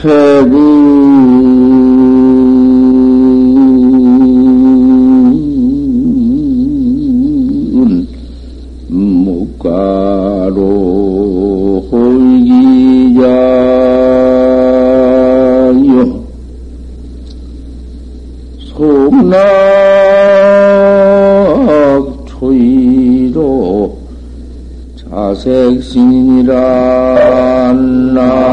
퇴근 무가로 홀기자여 속락초이로 자색신이라 나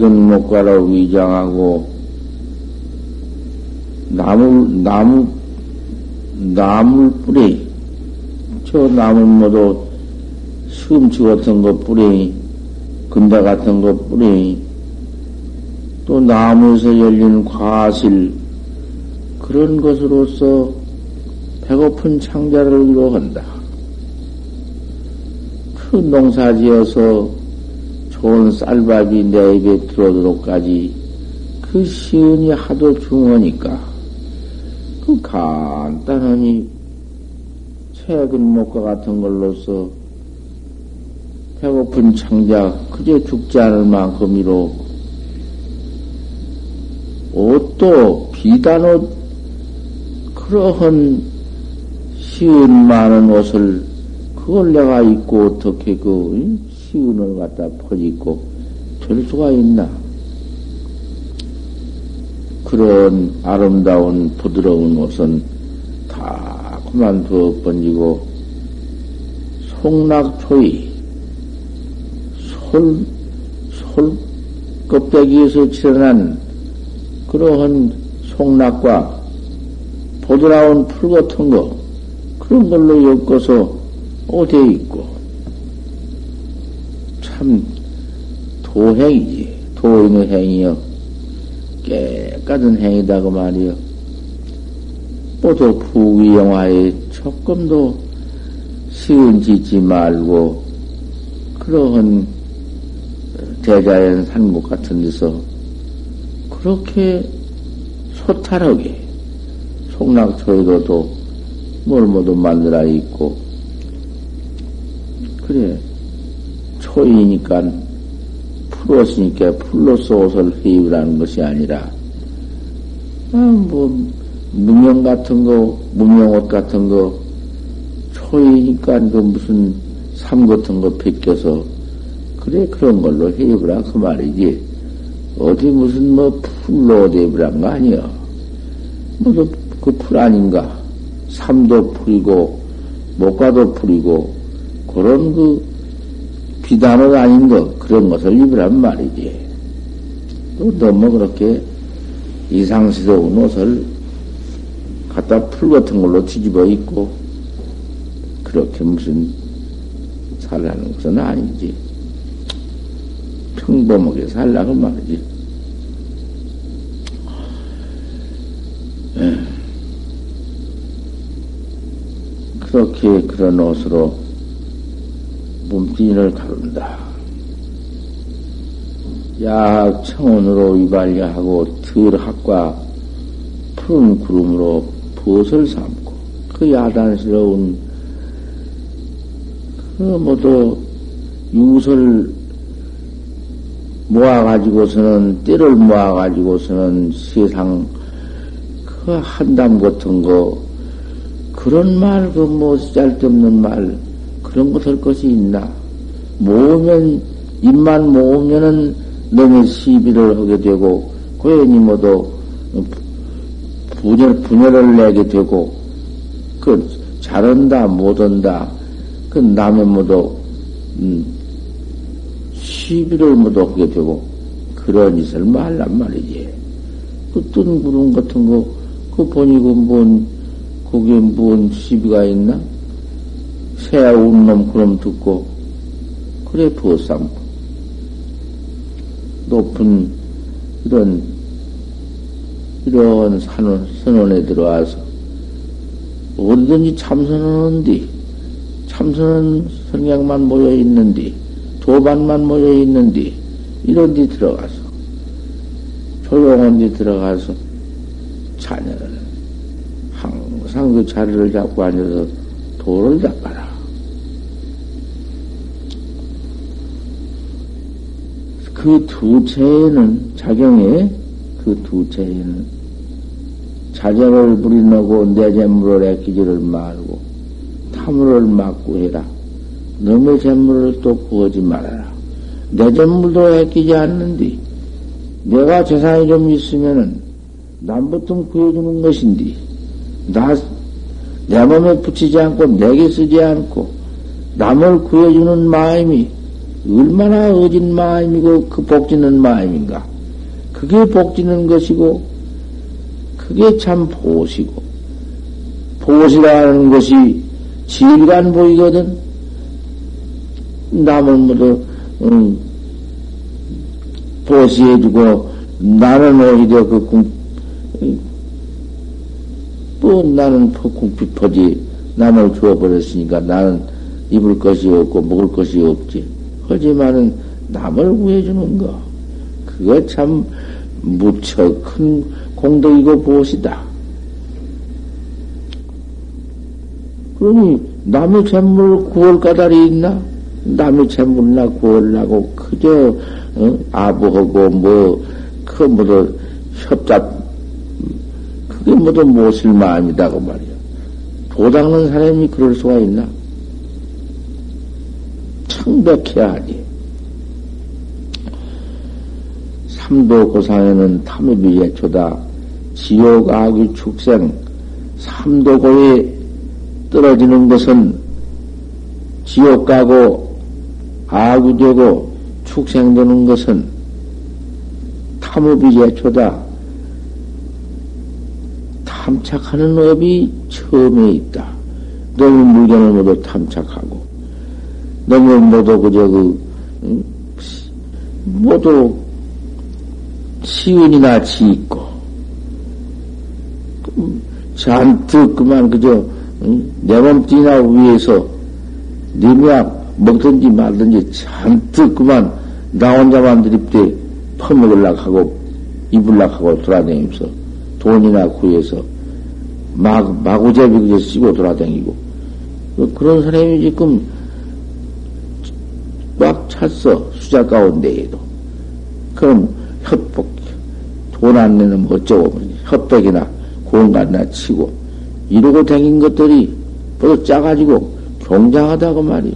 목가로 위장하고 나물 뿌리 저 나물 모두 시금치 같은 거 뿌리 근대 같은 거 뿌리 또 나무에서 열리는 과실 그런 것으로서 배고픈 창자를 위로한다. 큰 농사지어서 좋은 쌀밥이 내 입에 들어오도록까지 그 시은이 하도 중요하니까 그 간단하니 최근목과 같은 걸로서 배고픈 창자 그제 죽지 않을 만큼이로 옷도 비단옷 그러한 시은 많은 옷을 그걸 내가 입고 어떻게 그 시운을 갖다 퍼짓고 될 수가 있나? 그런 아름다운 부드러운 옷은 다 그만두어 번지고 송락초이 솔껍데기에서 칠어난 그러한 송락과 보드라운 풀 같은 거 그런 걸로 엮어서 옷에 입고 참 도행이지. 도인의 행이여 깨끗한 행이다 그 말이여. 보도 부귀영화에 조금도 시은짓지 말고 그러한 대자연 산목 같은 데서 그렇게 소탈하게 송락초에도 뭘 모두 만들어 있고 그래 초이니까 풀었으니까 풀로서 옷을 입으라는 것이 아니라 무명 같은 거 무명 옷 같은 거 초이니까 그 무슨 삶 같은 거 벗겨서 그래 그런 걸로 입으라 그 말이지 어디 무슨 뭐 풀로 옷 입으란 거 아니여 무슨 그 풀 아닌가 삶도 풀이고 목과도 풀이고 그런 그 비단옷 아닌 것, 그런 것을 입으란 말이지. 또 너무 그렇게 이상스러운 옷을 갖다 풀 같은 걸로 뒤집어 입고, 그렇게 무슨 살라는 것은 아니지. 평범하게 살라고 말이지. 그렇게 그런 옷으로 몸뚱이를 가른다. 야학 청원으로 위발려하고 들학과 푸른 구름으로 벗을 삼고 그 야단스러운 그 모두 유설 모아가지고서는, 띠를 모아가지고서는 세상, 그 한담 같은 거, 그런 말, 그 뭐, 쓸데없는 말, 그런 것 할 것이 있나? 모으면, 입만 모으면은 너무 시비를 하게 되고, 고연히 모두 분열을 내게 되고, 그, 잘한다, 못한다, 그 남의 모두, 시비를 모두 하게 되고, 그런 짓을 말란 말이지. 그 뜬구름 같은 거, 그 보니고 뭔, 거기에 뭔 시비가 있나? 새야 운 놈 그럼 듣고, 그래, 벗삼고. 높은, 이런 선원에 들어와서, 어디든지 참선하는디, 참선은 성향만 모여있는디, 도반만 모여있는디, 이런 데 들어가서, 조용한 데 들어가서, 자녀를, 항상 그 자리를 잡고 앉아서 도를 닦아라. 그 두 채에는, 작용에, 그 두 채에는, 자절을 부리려고 내 재물을 애끼지를 말고, 탐을 막고 해라. 너의 재물을 또 구하지 말아라. 내 재물도 애끼지 않는디, 내가 재산이 좀 있으면은, 남부터 구해주는 것인디, 내 몸에 붙이지 않고, 내게 쓰지 않고, 남을 구해주는 마음이, 얼마나 어진 마음이고 그 복지는 마음인가. 그게 복지는 것이고 그게 참 보시고 보시라는 것이 질간 보이거든. 남을 모두 보시해주고 나는 오히려 나는 궁핍하지 남을 주어버렸으니까 나는 입을 것이 없고 먹을 것이 없지. 하지만은 남을 구해주는 거 그거 참 무척 큰 공덕이고 보시다. 그러니 남의 재물 구할 까닭이 있나? 남의 재물나 구하려고 그저 아부하고 뭐그 모두 협잡 그게 모두 못쓸 마음이다 그 말이야. 도닦는 사람이 그럴 수가 있나? 청백해야 하지. 삼도 고상에는 탐욕이 예초다. 지옥 악의 축생, 삼도고에 떨어지는 것은 지옥 가고 악이 되고 축생되는 것은 탐욕이 예초다. 탐착하는 업이 처음에 있다. 너무 물건을 모두 탐착하고. 너무 모두 그저 모두 시운이나 지있고 잔뜩 그만 그저 내 몸뚱이나 위에서 네미야 먹든지 말든지 잔뜩 그만 나 혼자만 드립대 퍼먹으려고 하고 입으려고 하고 돌아다니면서 돈이나 구해서 마구잡이 그저 쓰고 돌아다니고 그런 사람이 지금 꽉 찼어, 수작 가운데에도. 그럼 협박, 돈 안 내면 어쩌고, 협박이나 공간이나 치고, 이러고 다닌 것들이 모두 짜가지고 경장하다고 말이야.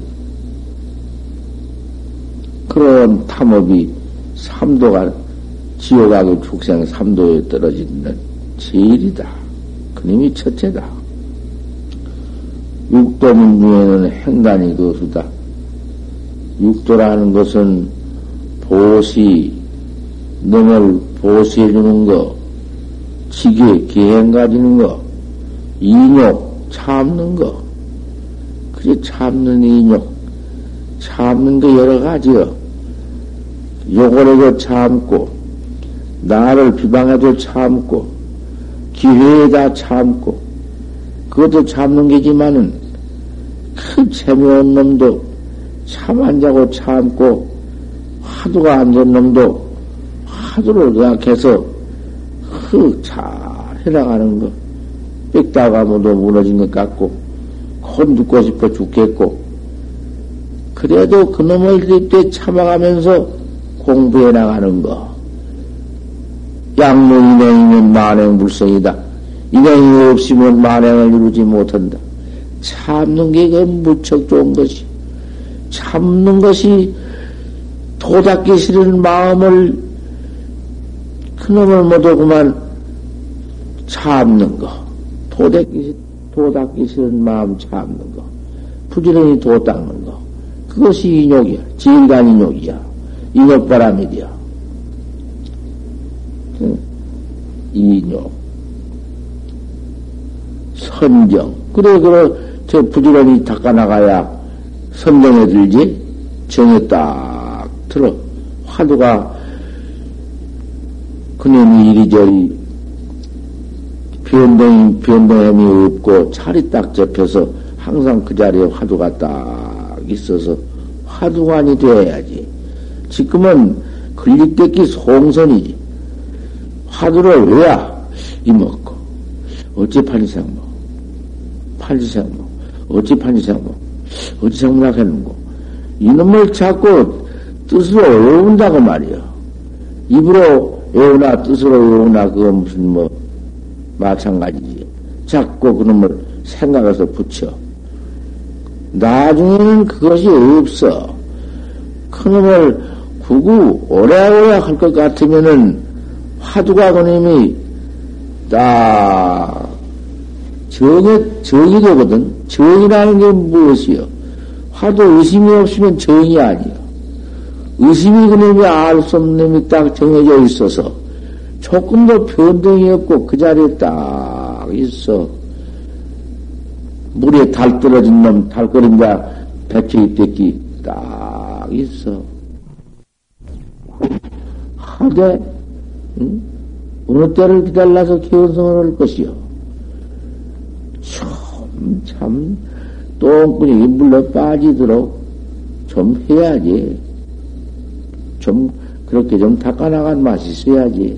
그런 탐업이 삼도가, 지옥하고 축생 삼도에 떨어지는 제일이다. 그놈이 첫째다. 육도문 중에는 행단이 그수다. 육도라는 것은 보시, 능을 보시해주는 거, 지계, 계행 가지는 거, 인욕, 참는 거. 그게 참는 인욕, 참는 게 여러 가지요. 욕을 해도 참고, 나를 비방해도 참고, 기회에다 참고, 그것도 참는 게지만은, 큰 재미없는 놈도 참 안 자고 참고, 화두가 안 된 놈도 화두를 의학해서 잘 해나가는 거. 빽다가 모두 무너진 것 같고, 곧 눕고 싶어 죽겠고, 그래도 그놈을 이때 참아가면서 공부해 나가는 거. 양무 인행이면 만행불성이다. 인행이 없으면 만행을 이루지 못한다. 참는 게 그건 무척 좋은 것이. 참는 것이 도닥기 싫은 마음을 그놈을 못 오구만 참는 거. 도닥기 싫은 마음 참는 거. 부지런히 도 닦는 거. 그것이 인욕이야. 진간 인욕이야. 인욕바람이야. 인욕. 선정. 그래, 저 부지런히 닦아나가야 선정에 들지? 정에 딱 들어. 화두가 그놈이 이리저리 변동함이 없고 자리 딱 접혀서 항상 그 자리에 화두가 딱 있어서 화두관이 되어야지. 지금은 글리깨끼 송선이지. 화두를 왜야? 이먹고. 어찌 판지생모? 판지생모. 어찌 판지생모? 어찌 생문학했는고? 이놈을 자꾸 뜻으로 외운다고 말이야. 입으로 외우나 뜻으로 외우나 그건 무슨 뭐 마찬가지지. 자꾸 그놈을 생각해서 붙여. 나중에는 그것이 없어. 그놈을 구구 오래오래 할 것 같으면은 화두가 그놈이 딱 정이 되거든. 정이라는 게 무엇이요? 화두 의심이 없으면 정이 아니요. 의심이 그놈이 알 수 없는 놈이 딱 정해져 있어서 조금도 변동이 없고 그 자리에 딱 있어. 물에 달 떨어진 놈, 달거림자 배치기 뺏기 딱 있어. 하되, 응? 어느 때를 기다려서 견성을 할 것이요. 참, 똥꾼이 물러 빠지도록 좀 해야지. 좀, 그렇게 좀 닦아나간 맛이 있어야지.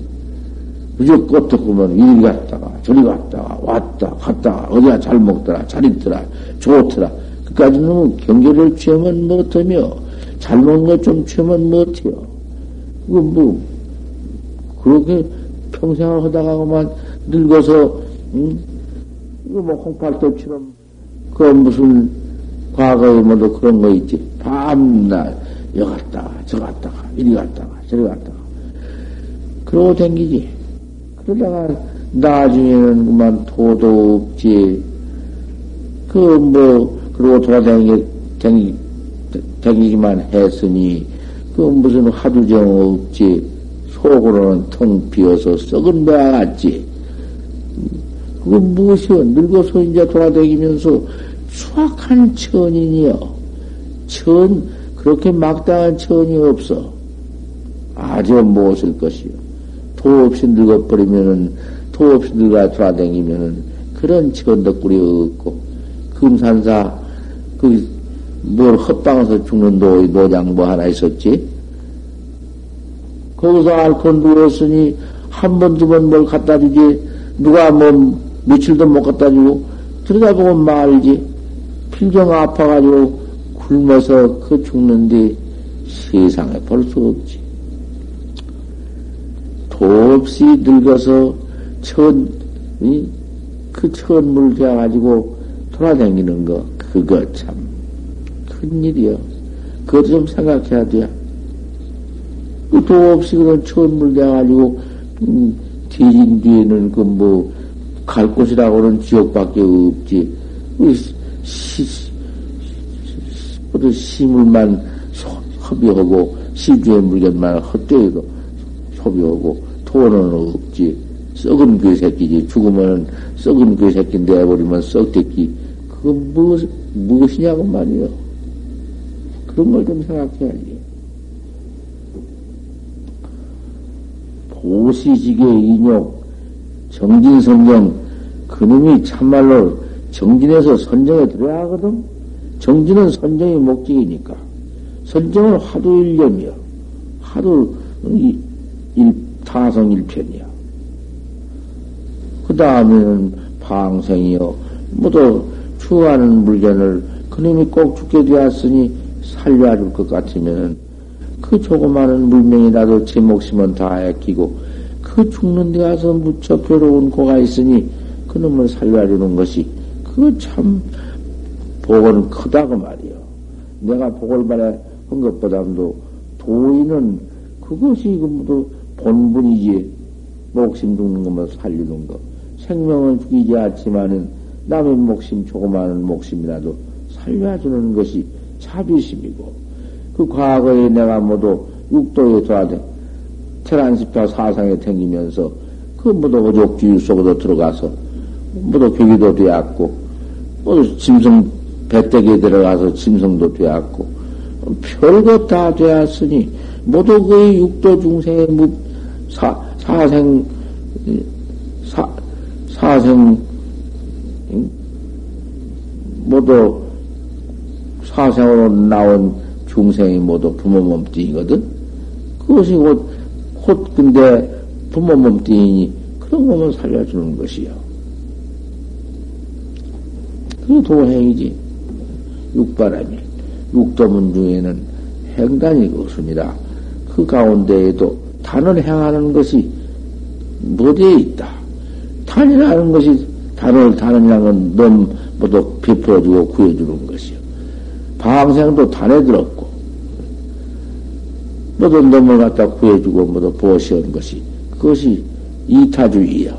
무조건 덮으면 이리 갔다가 저리 갔다가 왔다 갔다가 어디가 잘 먹더라 잘 있더라 좋더라 그까지는 경계를 취하면 못하며 잘 먹는 것 좀 취하면 못해요. 그거 뭐 그렇게 평생을 하다가만 늙어서 응? 이거 뭐 홍팔도처럼 그 무슨 과거에 뭐도 그런 거 있지. 밤날 여 갔다가 저 갔다가 이리 갔다가 저리 갔다가 그러고 댕기지. 그러다가 나중에는 그만 도도 없지. 그 뭐 그러고 돌아다니기만 했으니 그 무슨 화두정 없지. 속으로는 텅 비어서 썩은 배와 같지. 그거 무엇이여? 늙어서 이제 돌아다니면서 수확한 천인이여. 천 그렇게 막다한 천이 없어. 아주 무엇일 것이요. 도 없이 늙어버리면은, 도 없이 늙어 돌아다니면은, 그런 천덕구리 없고, 금산사, 뭘 헛방에서 죽는 노장부 하나 있었지? 거기서 앓고 누웠으니, 한 번, 두 번 뭘 갖다 주지, 누가 뭐, 며칠도 못 갖다 주고, 들여다보고 말지, 필경 아파가지고 굶어서 그 죽는데, 세상에 볼 수 없지. 도 없이 늙어서 그 천물 되어가지고 돌아다니는 거, 그거 참 큰일이여. 그거 좀 생각해야 돼. 그 도 없이 그런 천물 되어가지고, 뒤진 뒤에는 그 뭐, 갈 곳이라고는 지옥밖에 없지. 시물만 허비하고, 시주의 물건만 헛되이고, 소비하고, 돈은 없지. 썩은 그 새끼지. 죽으면 썩은 그 새끼 내버리면 썩대끼. 그건 무엇이냐고 말이요. 그런 걸 좀 생각해야지. 보시지게 인욕, 정진선정, 그놈이 참말로 정진에서 선정에 들어야 하거든. 정진은 선정이 목적이니까. 선정은 화두일념이야. 화두, 타성일편이야. 그 다음에는 방생이요. 모두 추구하는 물건을 그놈이 꼭 죽게 되었으니 살려줄 것 같으면은 그 조그마한 물명이라도 제 몫이면 다 아끼고 그 죽는 데 가서 무척 괴로운 고가 있으니 그놈을 살려주는 것이 그거 참 복은 크다고 말이요. 내가 복을 바래 한 것보다도 도인은 그것이 본분이지 목숨 죽는 것만 살리는 것. 생명은 죽이지 않지만은 남의 목숨 조그마한 목숨이라도 살려주는 것이 자비심이고 그 과거에 내가 모두 육도에 도하되 체란십자 사상에 댕기면서 그 모두 오족 기유 속으로 들어가서 모두 괴기도 되었고 모두 짐승 배때기에 들어가서 짐승도 되었고 별것 다 되었으니 모두 그 육도 중생의 사생 모두 사생으로 나온 중생이 모두 부모 몸뚱이거든. 그것이 곧 근데 부모 몸뚱이니 그런 것만 살려주는 것이요. 그게 도행이지. 육바람이 육도문 중에는 행단이 그것입니다. 그 가운데에도 단을 행하는 것이 어디에 있다. 단이라는 것이 단이라는 건 넌 모두 베풀어주고 구해주는 것이요. 방생도 단에 들었고 모든 놈을 갖다 구해주고 모두 보시한 것이 그것이 이타주의야.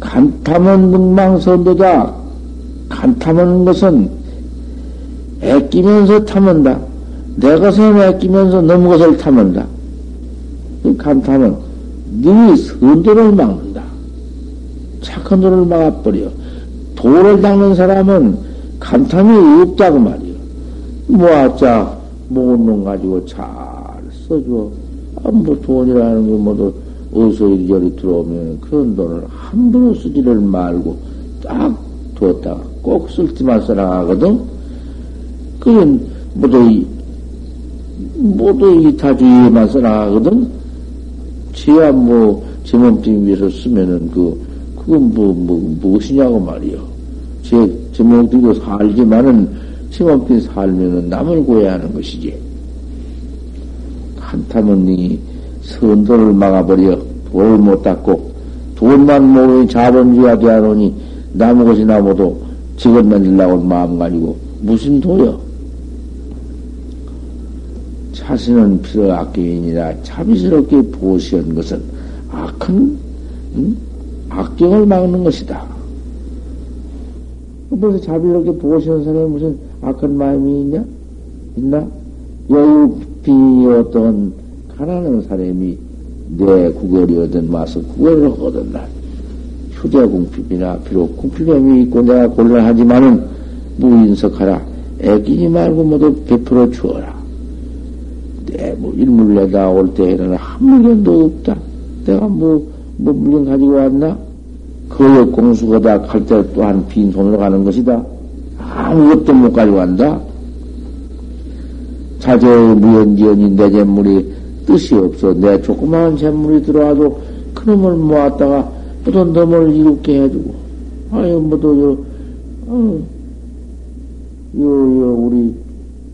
간탐은 능망선도다. 간탐하는 것은 애끼면서 탐한다. 내 것을 애끼면서 넘 것을 탐한다. 그 간탐은 능히 선도를 막는다. 착한 도를 막아버려. 도를 닦는 사람은 간탐이 없다고 말이야. 모아자 모은 놈 가지고 잘 써줘. 뭐 돈이라는 거 모두 어디서 이리저리 들어오면 그런 돈을 함부로 쓰지를 말고 딱 두었다가 꼭 쓸데만 써나가거든. 그건 모두 이타주의에만 써나가거든. 지야 제 몸뚱이 위해서 쓰면은 그건 무엇이냐고 말이요. 제 몸뚱이도 살지만은 제 몸뚱이 살면은 남을 구해야 하는 것이지. 한타면 이 선도를 막아버려. 돈을 못 닦고 돈만 모으니 자본주의가 되어오니 남의 것이 나무도 직업 만들려고 온 마음 가지고 무슨 도요? 자신은 필요 아끼니라 자비스럽게 보시한 것은 악한 악경을 막는 것이다. 그래서 자비스럽게 보시는 사람이 무슨 악한 마음이 있냐? 있나? 여유 비어떤 가난한 사람이 내 구걸이거든 와서 구걸을 하거든 날. 휴대공핍이나 비록 공핍함이 있고 내가 곤란하지만은 무인석하라. 애끼지 말고 모두 베풀어 주어라. 내 뭐 일물려다 올 때에는 한 물건도 없다. 내가 뭐 물건 가지고 왔나? 거역 공수거다 갈 때 또한 빈손으로 가는 것이다. 아무것도 못 가지고 간다. 자제의 무연지연이 내 재물이 뜻이 없어. 내 조그마한 재물이 들어와도 그놈을 모았다가 어떤 놈을 이롭게 해주고, 아유,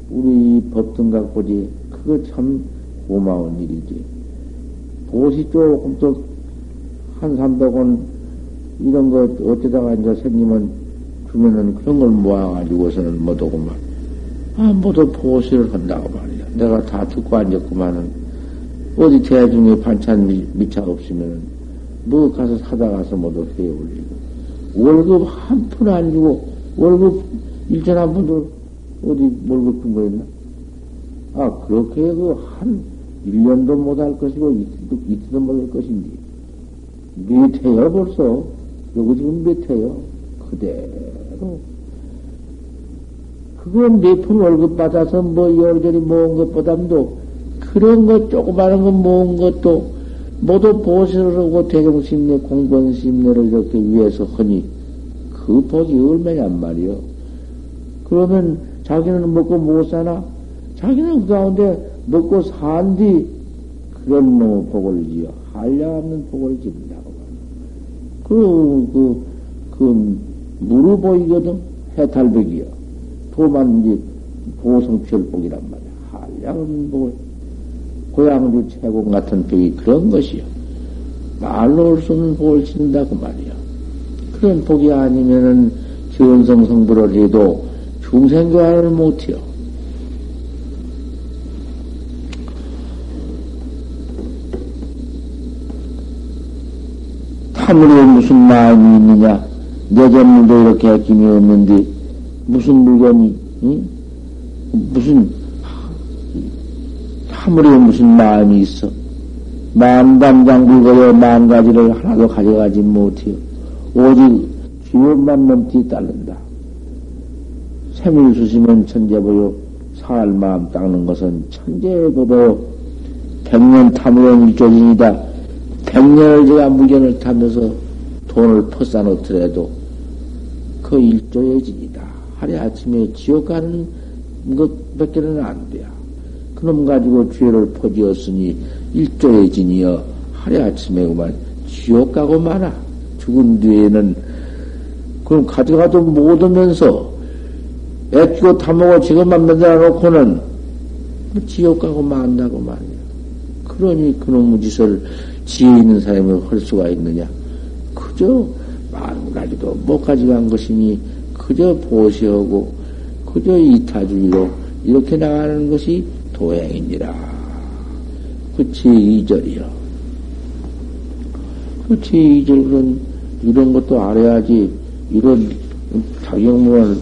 우리 법등각 보지. 그거 참 고마운 일이지. 보시 조금 더, 한 300원, 이런 거 어쩌다가 이제 생기면 주면은 그런 걸 모아가지고서는 못하고만. 아, 모두 보시를 한다고 말이야. 내가 다 듣고 앉았구만은, 어디 대중에 반찬 미차 없으면은, 뭐 가서 사다가서 모두 회에 올리고 월급 한 푼 안 주고 월급 일전 한 푼도 어디 월급 준 거였나? 아 그렇게 그 한 1년도 못할 것이고 이틀도 못할 것인데 몇 해요 벌써? 요거 지금 몇 해요? 그대로 그건 몇 푼 월급 받아서 뭐 이월저리 모은 것보다도 그런 거 조그마한 거 모은 것도 모두 보시를 하고 대중심례, 공권심례를 이렇게 위해서 하니 그 복이 얼마냔 말이요. 그러면 자기는 먹고 못 사나? 자기는 그 가운데 먹고 산 뒤 그런 놈의 복을 지어 한량 없는 복을 집는다고 말이요. 그건 무르보이거든 해탈백이여. 도만지 보성철복이란 말이야. 한량은 뭐 고양주 최공 같은 백이 그런 것이여. 말로 올 수 없는 복을 친다 그 말이야. 그런 복이 아니면은 견성성불을 해도 중생교화를 못해요. 탐으로 무슨 마음이 있느냐? 내 전문도 이렇게 아낌이 없는데 무슨 물건이 응? 무슨 탐으로 무슨 마음이 있어? 만담장 불거려 만 가지를 하나도 가져가지 못해요. 오직 주연만 몸띠 따른다. 세밀수심은 천재보요. 사할 마음 닦는 것은 천재보도 100년 탐으로 일조진이다. 100년을 제가 무견을 타면서 돈을 퍼싸놓더라도 그 일조의 진이다. 하루 아침에 지옥 가는 것밖에는 안 돼요. 그놈 가지고 죄를 퍼지었으니 일조의 진이여 하루아침에 그만 지옥 가고 마라. 죽은 뒤에는 그럼 가져가도 못 오면서 애끼고 타먹어 지금만 만들어 놓고는 지옥 가고 만다고 말이야. 그러니 그놈의 짓을 지혜 있는 사람이 할 수가 있느냐. 그저 만 가지도 못 가져간 것이니 그저 보시하고 그저 이타주의로 이렇게 나가는 것이 도행이니라. 그 제2절이요. 그 제2절은 이런 것도 알아야지, 이런 작용문을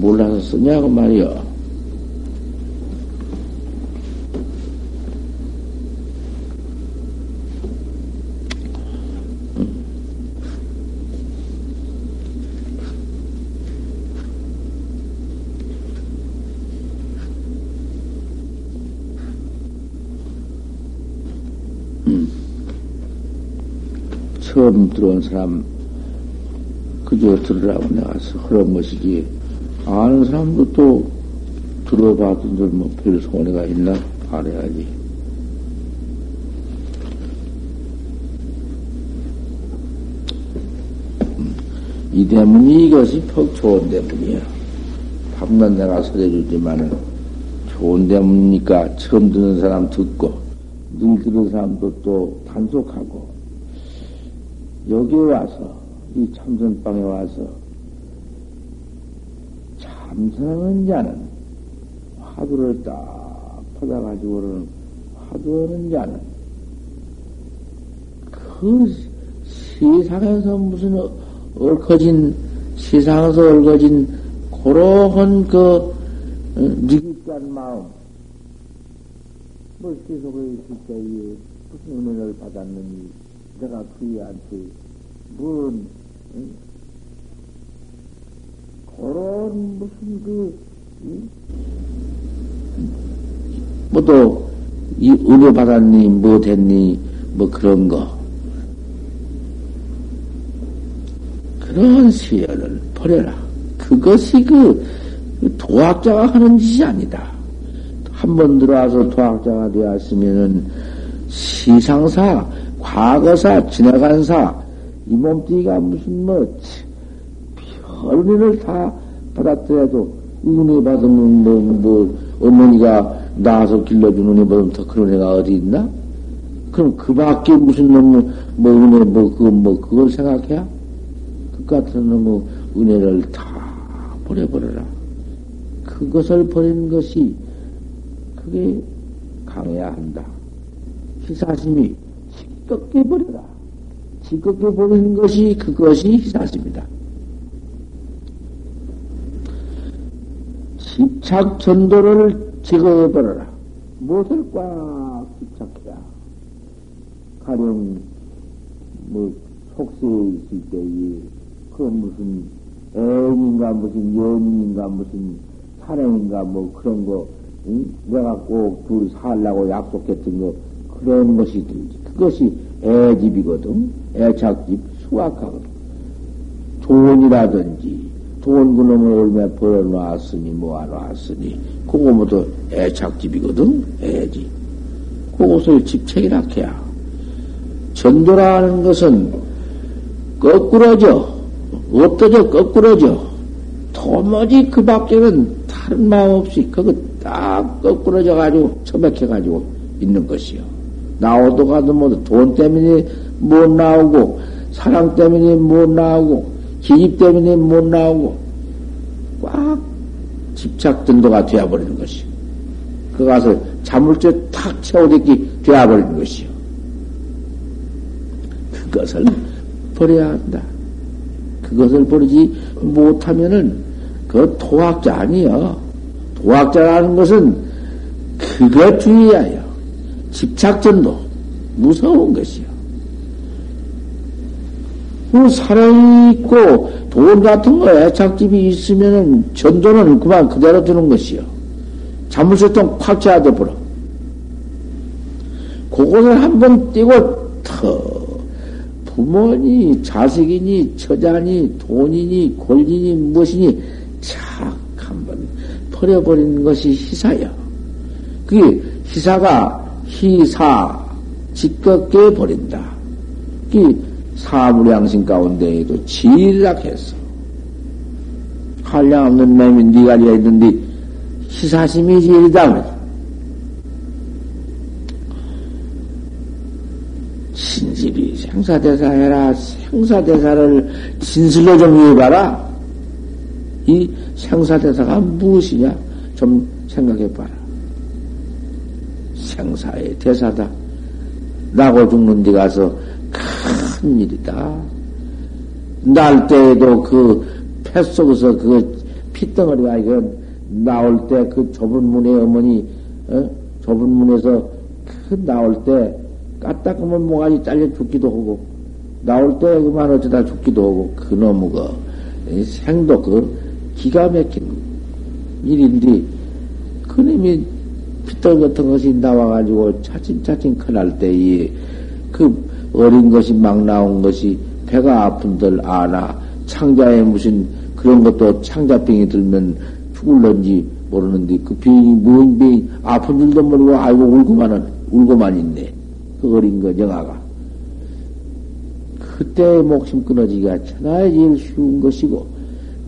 몰라서 쓰냐고 말이요. 처음 들어온 사람 그저 들으라고 내가 그런 것이지 아는 사람도 또 들어봤던 줄 뭐 별 손해가 있나 알아야지. 이 대문이 이것이 퍽 좋은 대문이야. 밤낮 내가 설해주지만은 좋은 대문이니까 처음 듣는 사람 듣고 늘 들은 사람도 또 단속하고 여기에 와서, 이 참선방에 와서, 참선하는 자는, 화두를 딱 받아가지고는, 화두하는 자는, 그 세상에서 무슨 얽혀진, 세상에서 얽혀진, 그러한 그, 미흡한 마음, 뭐, 세속에 있을 때에 무슨 은혜를 받았느니, 내가 그이한테, 무슨, 응? 그런, 무슨, 그, 응? 뭐 또, 이, 은혜 받았니, 뭐 됐니, 뭐 그런 거. 그런 세열을 버려라. 그것이 그, 도학자가 하는 짓이 아니다. 한 번 들어와서 도학자가 되었으면은, 시상사, 과거사, 지나간사, 이 몸뚱이가 무슨 뭐, 별일을 다 받았더라도, 은혜 받으면 뭐, 어머니가 낳아서 길러준 은혜보다 더 그런 애가 어디 있나? 그럼 그 밖에 무슨 놈, 뭐, 은혜, 뭐, 그걸 생각해야? 그 같은 놈의 은혜를 다 버려버려라. 그것을 버리는 것이, 그게 강해야 한다. 희사심이. 지껍게 버려라. 지껍게 버리는 것이 그것이 희사심이다. 집착 전도를 제거해 버려라. 무엇을 꽉 집착해야. 가령 뭐 속세에 있을 때에 그 무슨 애인인가 무슨 연인인가 무슨 사랑인가 뭐 그런 거 응? 내가 꼭 둘이 살라고 약속했던 거 그런 것이 들지. 그것이 애집이거든. 애착집 수확하거든. 돈이라든지 돈 그놈을 얼마 벌어놨으니 모아놨으니 그거 모두 애착집이거든. 애집. 그것을 집착이라 해야. 전도라는 것은 거꾸로져. 없어져 거꾸러져. 도무지 그 밖에는 다른 마음 없이 그거 딱 거꾸러져가지고 처박혀가지고 있는 것이요. 나오도 가도 모두 돈 때문에 못 나오고 사랑 때문에 못 나오고 기집 때문에 못 나오고 꽉 집착등도가 되어버리는 것이요. 그 가서 자물쇠 탁 채워듣기 되어버리는 것이요. 그것을 버려야 한다. 그것을 버리지 못하면은 그 도학자 아니여. 도학자라는 것은 그거 주의하여 집착전도 무서운 것이요. 사랑이 있고 돈 같은 거에 애착집이 있으면은 전도는 그만 그대로 두는 것이요. 자물쇠통 콱 채워도 버려. 그것을 한번 띄고 턱. 부모니, 자식이니, 처자니, 돈이니, 권리니, 무엇이니, 착 한번 버려버리는 것이 희사여. 그게 희사가 희사, 짓궂게 버린다. 그게 사물양심 가운데에도 지락해서. 한량 없는 맴이 네가 있는데, 희사심이 제일이다. 신집이 생사대사 해라. 생사대사를 진실로 정리해봐라. 이 생사대사가 무엇이냐? 좀 생각해봐라. 생사의 대사다. 나고 죽는 데 가서 큰 일이다. 날 때에도 그 폐 속에서 그 핏덩어리가 이건 나올 때 그 좁은 문에 어머니, 좁은 문에서 그 나올 때 까딱하면 모가지 잘려 죽기도 하고, 나올 때 그만 어쩌다 죽기도 하고, 그놈의 그 생도 그 기가 막힌 일인데, 그놈이 핏덩 같은 것이 나와가지고 차츰차츰 커날 때에 그 어린 것이 막 나온 것이 배가 아픈들 아나, 창자에 무슨 그런 것도 창자병이 들면 죽을런지 모르는데, 그 병이 뭔 병이 아픈 줄도 모르고 아이고 울고만 있네. 그 어린 거 영아가 그때 목숨 끊어지기가 천하의 제일 쉬운 것이고,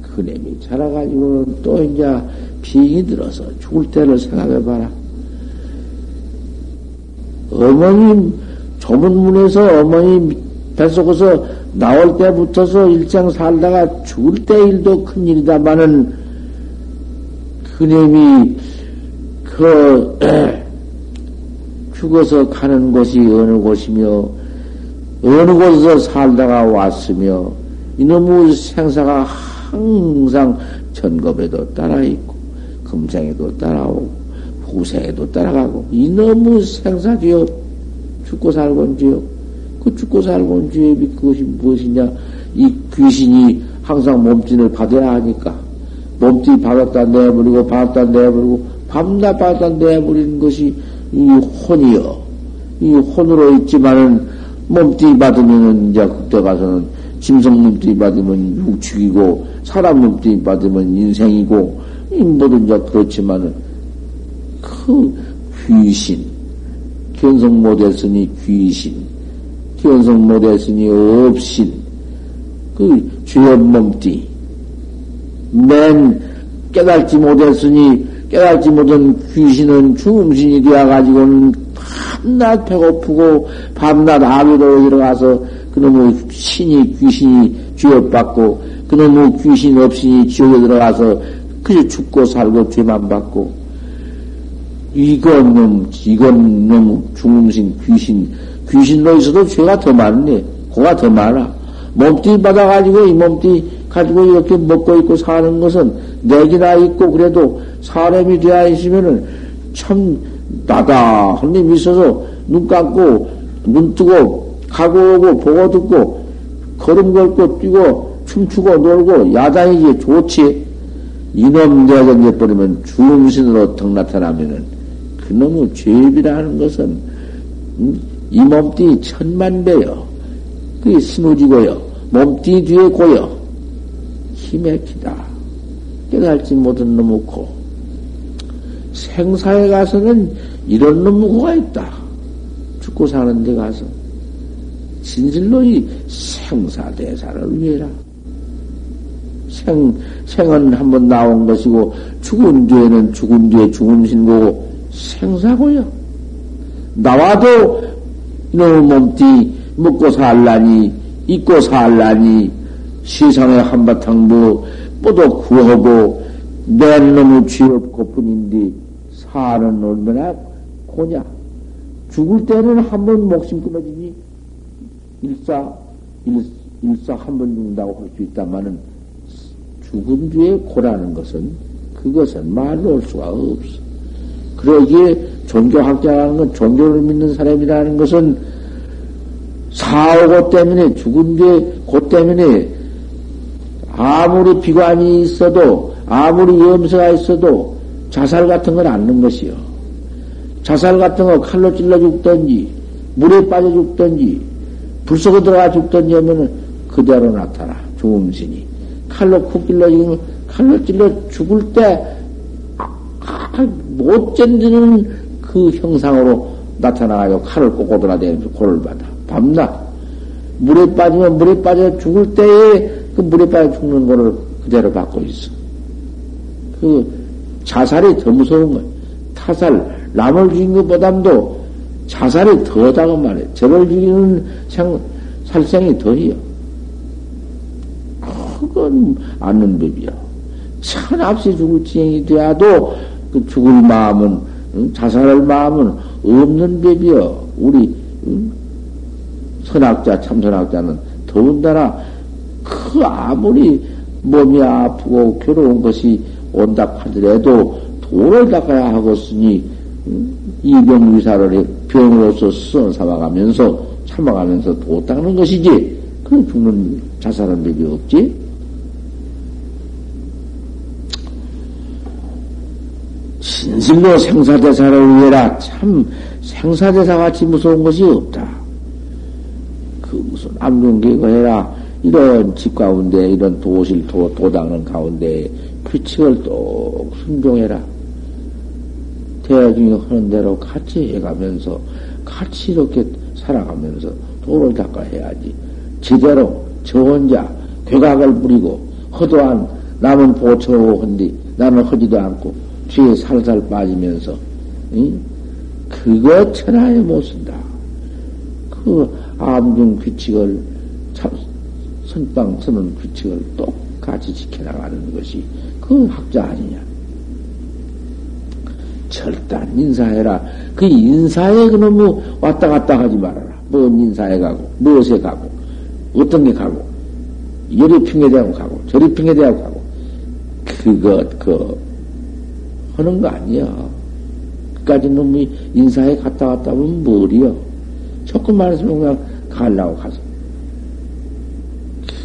그놈이 자라가지고는 또 이제 병이 들어서 죽을 때를 생각해봐라. 어머님 좁은 문에서 어머니 뱃속에서 나올 때부터서 일생 살다가 죽을 때 일도 큰 일이다마는, 그놈이 그 죽어서 가는 곳이 어느 곳이며, 어느 곳에서 살다가 왔으며, 이놈의 생사가 항상 전겁에도 따라있고, 금생에도 따라오고, 후생에도 따라가고, 이놈의 생사지요. 죽고 살건지요. 그 죽고 살건지요. 그것이 무엇이냐. 이 귀신이 항상 몸짓을 받아야 하니까, 몸짓 받았다 내버리고, 받았다 내버리고, 밤낮 받았다 내버리는 것이 이 혼이요. 이 혼으로 있지만은, 몸뚱이 받으면은, 이제 그때 가서는, 짐승 몸뚱이 받으면 육축이고, 사람 몸뚱이 받으면 인생이고, 뭐든 이제 그렇지만은, 그 귀신, 견성 못했으니 귀신, 견성 못했으니 업신, 그 죄업 몸뚱이, 맨 깨달지 못했으니, 깨닫지 못한 귀신은 중음신이 되어가지고는 밤낮 배고프고 밤낮 아비로 들어가서 그놈의 신이 귀신이 죄업받고, 그놈의 귀신 없이 지옥에 들어가서 그저 죽고 살고 죄만 받고, 이건 놈 중음신 귀신로 있어도 죄가 더 많네. 고가 더 많아. 몸뚱이 받아가지고 이 몸뚱이 가지고 이렇게 먹고 있고 사는 것은 내기나 있고 그래도 사람이 되어 있으면은 참 나다 한 놈이 있어서 눈 감고 눈 뜨고 가고 오고 보고 듣고 걸음 걸고 뛰고 춤추고 놀고 야단이지 좋지. 이놈 내던져버리면 중신으로 턱 나타나면은 그놈의 죄비라는 것은 이 몸뚱이 1000만 배요. 그게 신우지고요. 몸뚱이 뒤에 고요. 기맥히다. 깨달지 못한 놈의 고. 생사에 가서는 이런 놈의 고가 있다. 죽고 사는 데 가서. 진실로 이 생사대사를 위해라. 생은 한번 나온 것이고, 죽은 뒤에는 죽은 뒤에 죽은 신고고, 생사고요. 나와도 이놈의 몸띠 먹고 살라니, 입고 살라니, 세상에 한바탕 뭐, 뽀도 구하고, 낸 놈의 죄 없고 뿐인데, 사는 얼마나 고냐. 죽을 때는 한번 목숨 끊어지니, 일사 한번 죽는다고 할 수 있다마는, 죽은 뒤에 고라는 것은, 그것은 말로 올 수가 없어. 그러기에 종교학자라는 건, 종교를 믿는 사람이라는 것은, 사오고 때문에, 죽은 뒤에 고 때문에, 아무리 비관이 있어도, 아무리 염세가 있어도, 자살 같은 건 않는 것이요. 자살 같은 거 칼로 찔러 죽든지, 물에 빠져 죽든지, 불 속에 들어가 죽든지 하면은 그대로 나타나, 죽음신이. 칼로 쿡 찔러 죽으면, 칼로 찔러 죽을 때, 못 견디는 그 형상으로 나타나가지고 칼을 꼬고 돌아다니면서 고를 받아. 밤낮. 물에 빠지면 물에 빠져 죽을 때에 그 물에 빠져 죽는 거를 그대로 받고 있어. 그 자살이 더 무서운 거야. 타살. 남을 죽인 것보담도 자살이 더다고 말해. 저를 죽이는 살생이 더해요. 그건 않는 법이야. 천없이 죽을 지경이 되어도 그 죽을 마음은, 자살할 마음은 없는 법이요. 우리 선학자, 참선학자는 더군다나 그 아무리 몸이 아프고 괴로운 것이 온다 하더라도 돈을 닦아야 하겠으니 이병위사를 병으로서 수선 삼아가면서 참아가면서 도 닦는 것이지. 그럼 죽는 자살한 법이 없지. 진실로 생사대사를 위해라. 참 생사대사같이 무서운 것이 없다. 그 무슨 암중개거 해라. 이런 집 가운데 이런 도실 도 닦는 가운데 규칙을 또 순종해라. 대중이 하는 대로 같이 해가면서, 같이 이렇게 살아가면서 도를 닦아야지. 제대로 저 혼자 괴각을 부리고, 허도한 남은 보초하고 한디 나는 허지도 않고, 뒤에 살살 빠지면서, 응? 그거 천하에 못 쓴다. 그 암중 규칙을, 선빵 서는 규칙을 똑같이 지켜나가는 것이 그 학자 아니냐. 절단 인사해라. 그 인사에 그놈의 왔다 갔다 하지 말아라. 뭔 인사에 가고, 무엇에 가고, 어떤 게 가고, 여리 핑계 대고 가고, 저리 핑계 대고 가고, 그것 하는 거 아니야. 그까지 놈이 인사에 갔다 갔다 하면 뭘이요? 조금만 있으면 그냥 가려고 가서.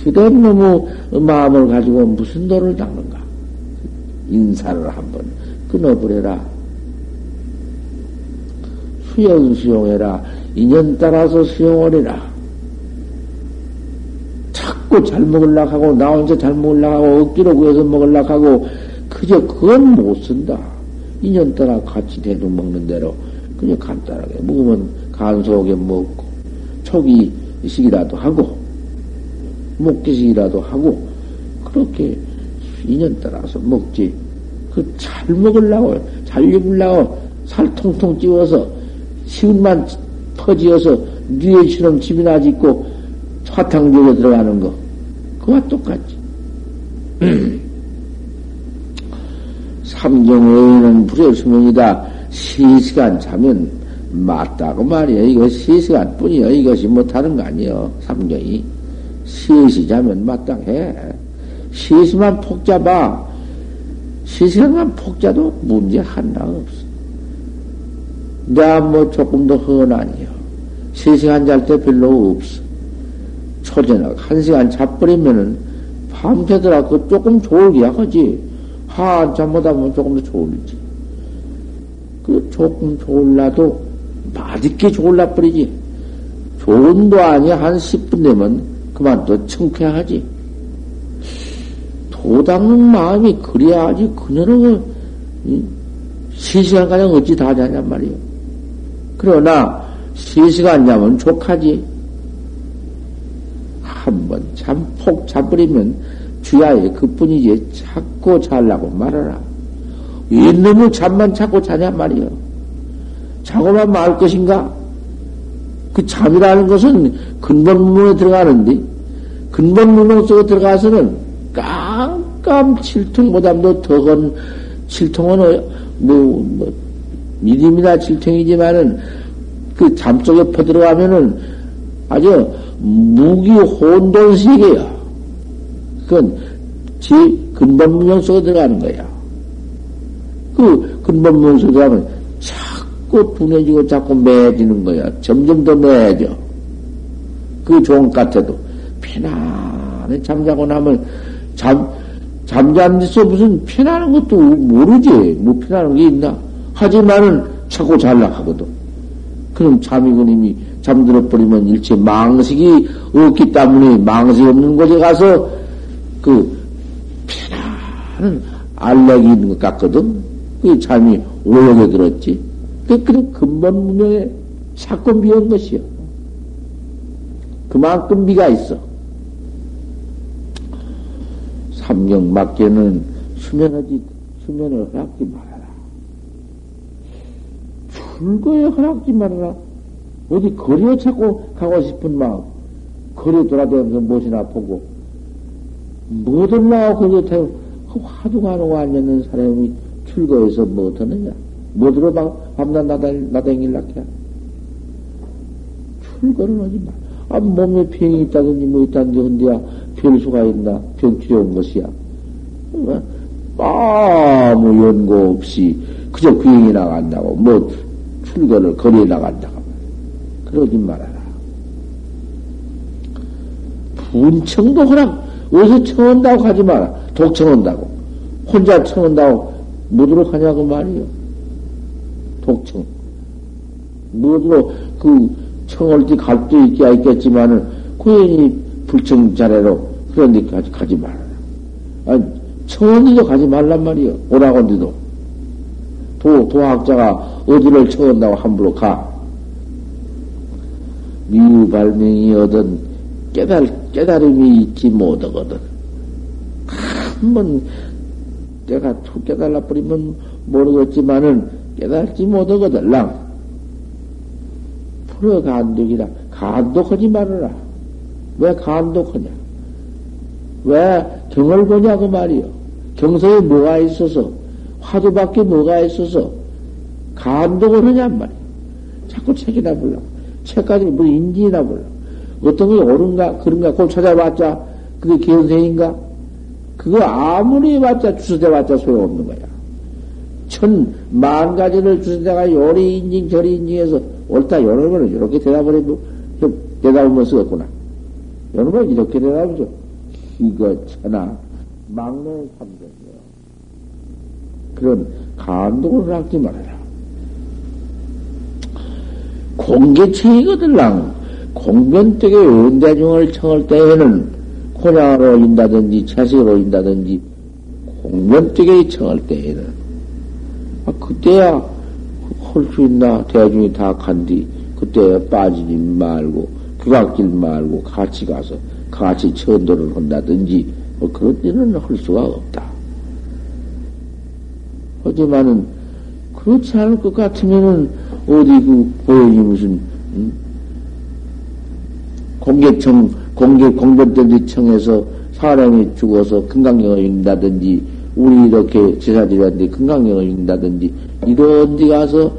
그런 놈의 마음을 가지고 무슨 도를 닦는가? 인사를 한번 끊어버려라. 수연 수용해라. 인연 따라서 수용을 해라. 자꾸 잘 먹으려고 하고, 나 혼자 잘 먹으려고 하고, 억지로 구해서 먹으려고 하고, 그저 그건 못 쓴다. 인연 따라 같이 대중 먹는 대로, 그냥 간단하게. 먹으면 간소하게 먹고, 초기식이라도 하고, 목기식이라도 하고, 그렇게 인연 따라서 먹지. 그 잘 먹으려고, 잘 입으려고, 살 통통 찌워서, 시운만 퍼지어서 뉘에 신혼 집이나 짓고 화탕지역에 들어가는 거 그와 똑같지. 삼경외에는 불의 수명이다. 세시간 자면 맞다고 말이야. 이거 세시간 뿐이야. 이것이 못하는 거 아니여. 삼경이 세시 자면 마땅해. 세시만 폭잡아. 세시간만 폭자도 문제 하나 없어. 내가 뭐 조금 더 흔하니요. 3시간 잘 때 별로 없어. 초저녁 1시간 자버리면은 밤새더라. 그 조금 졸기야 하지. 한참 하다 보면 조금 더 졸지. 그 조금 졸라도 맛있게 졸라 버리지. 졸음도 아니야. 한 10분 되면 그만 또 청쾌하지. 도 닦는 마음이 그래야지. 그녀는 3시간 가량 어찌 다 자냔 말이요. 그러나, 3시간 자면 족하지. 한번 잠, 폭 자버리면 주야에 그뿐이지 찾고 자려고 말아라. 옛놈을 잠만 찾고 자냐 말이여. 자고만 말 것인가? 그 잠이라는 것은 근본문에 들어가는데 근본문으로 쓰고 들어가서는 깜깜 칠통보다도 더건 칠통은 뭐 믿음이나 칠통이지만은 그 잠 속에 퍼들어가면은 아주 무기 혼돈 세계야. 그건 제 근본문으로 쓰고 들어가는 거야. 그 근본문으로 쓰고 들어가면 자꾸 둔해지고 자꾸 매해지는 거야. 점점 더 매해져. 그 종각 같아도 편안히 잠자고 나면 잠자는데서 무슨 편안한 것도 모르지. 뭐 편안한 게 있나? 하지만은 자꾸 잘락하거든. 그럼 잠이 그님이 잠들어버리면 일체 망식이 없기 때문에 망식 없는 곳에 가서 그 편안한 안락이 있는 것 같거든. 그 잠이 오역에 들었지. 그런 근본 문명에 자꾸 미운 것이요. 그만큼 미가 있어. 삼경 맞게는 수면을 허락지 말아라. 출거에 허락지 말아라. 어디 거리에 찾고 가고 싶은 마음, 거리에 돌아다니면서 무엇이나 보고, 뭐든 나오고 그렇다고 화두가노고 앉는 사람이 출거에서 뭐 하느냐? 뭐 들어 밤낮 나다니길라케야. 출거를 하지 마. 아, 몸에 병이 있다든지 뭐 있다든지 근데야 별수가 있나? 병치려온 것이야. 아무 연고 없이 그저 구행이 나간다고 뭐 출거를 거리에 나간다고 그러지 말아라. 분청도 허락 어디서 청한다고 하지 마라. 독청한다고 혼자 청한다고 뭐도록 하냐고 말이요. 독청 뭐도록 그 청할 때 갈 때 있기야 있겠지만은, 고연히 불청 자례로, 그런 데까지 가지 말아라. 아니, 청한 데도 가지 말란 말이요. 오라고 한 데도. 도학자가 어디를 청한다고 함부로 가. 미유 발명이 얻은 깨달음이 있지 못하거든. 한번 내가 툭 깨달아버리면 모르겠지만은, 깨달지 못하거든. 랑. 그러 간독이라. 간독하지 말아라. 왜 간독하냐? 왜 경을 보냐 그 말이요. 경서에 뭐가 있어서 화두밖에 뭐가 있어서 간독을 하냐 말이요. 자꾸 책이나 보려고. 책까지 뭐 인지나 보려고. 어떤 게 옳은가 그런가 그걸 찾아봤자 그게 견생인가? 그거 아무리 봤자 주소대봤자 소용없는 거야. 천만 가지를 주소대가 요리 인증 저리 인증해서 옳다, 요런 거는 이렇게 대답을 해도, 대답하면 쓰겠구나. 요런 건 이렇게 대답하죠. 이거 차나, 막내의 삼정이요. 그런 간독을 하지 말아라. 공개체이거들랑, 공변되게 은대중을 청할 때에는, 고향으로 인다든지, 자식으로 인다든지, 공변되게 청할 때에는, 아, 그때야, 홀수 있나? 대중이 다 간디 그때 빠지지 말고 규각질 말고 같이 가서 같이 천도를 한다든지 뭐 그런 일은 할 수가 없다. 하지만은 그렇지 않을 것 같으면은 어디 그 고용이 무슨 공변된데 청해서 사람이 죽어서 금강경을 읽는다든지 우리 이렇게 제사드렸는데 금강경을 읽는다든지 이런 데 가서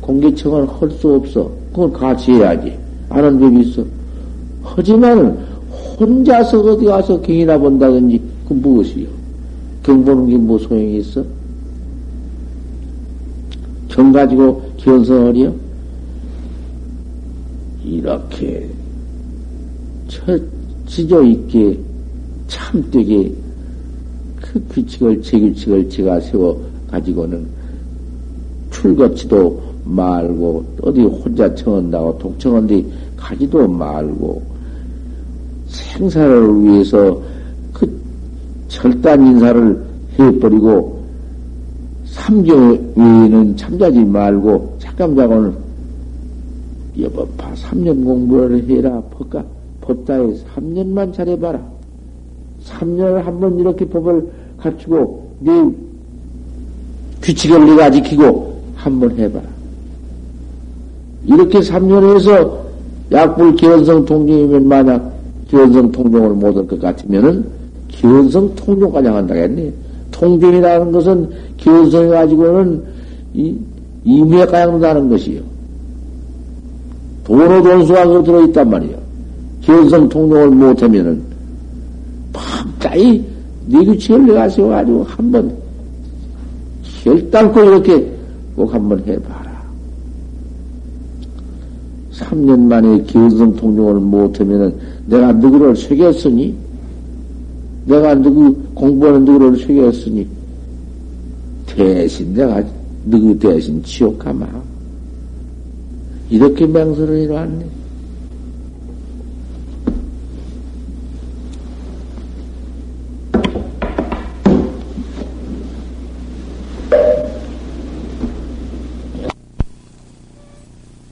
공개청을 할 수 없어. 그건 같이 해야지. 아는 법이 있어. 하지만 혼자서 어디 가서 경이나 본다든지 그건 무엇이요? 경 보는 게 뭐 소용이 있어? 경 가지고 견성하리요? 이렇게 지저 있게 참되게 그 규칙을 제 규칙을 제가 세워 가지고는 출거치도 말고 어디 혼자 청한다고 독청한 데 가지도 말고 생사를 위해서 그 절단 인사를 해버리고 삼경 외에는 잠자지 말고 잠깐 자고는 여법파 3년 공부를 해라. 법다에 3년만 잘해봐라. 3년을 한번 이렇게 법을 갖추고 네 규칙을 네가 지키고 한번 해봐라. 이렇게 3년에서 약불 기원성 통종이면 만약 기원성 통종을 못할 것 같으면은 기원성 통종까지 한다겠니? 통종이라는 것은 기원성이 가지고는 임의에 가양다는 것이요. 도로 돈수하고 들어있단 말이요. 기원성 통종을 못하면은 밤자이 네 규칙을 내가 세워가지고 한번 결단코 이렇게 꼭 한번 해봐라. 3년 만에 기원성 통종을 못하면은 내가 누구를 새겼으니, 내가 누구 공부하는 누구를 새겼으니 대신 내가 누구 대신 지옥 가마. 이렇게 맹세를 이루었네.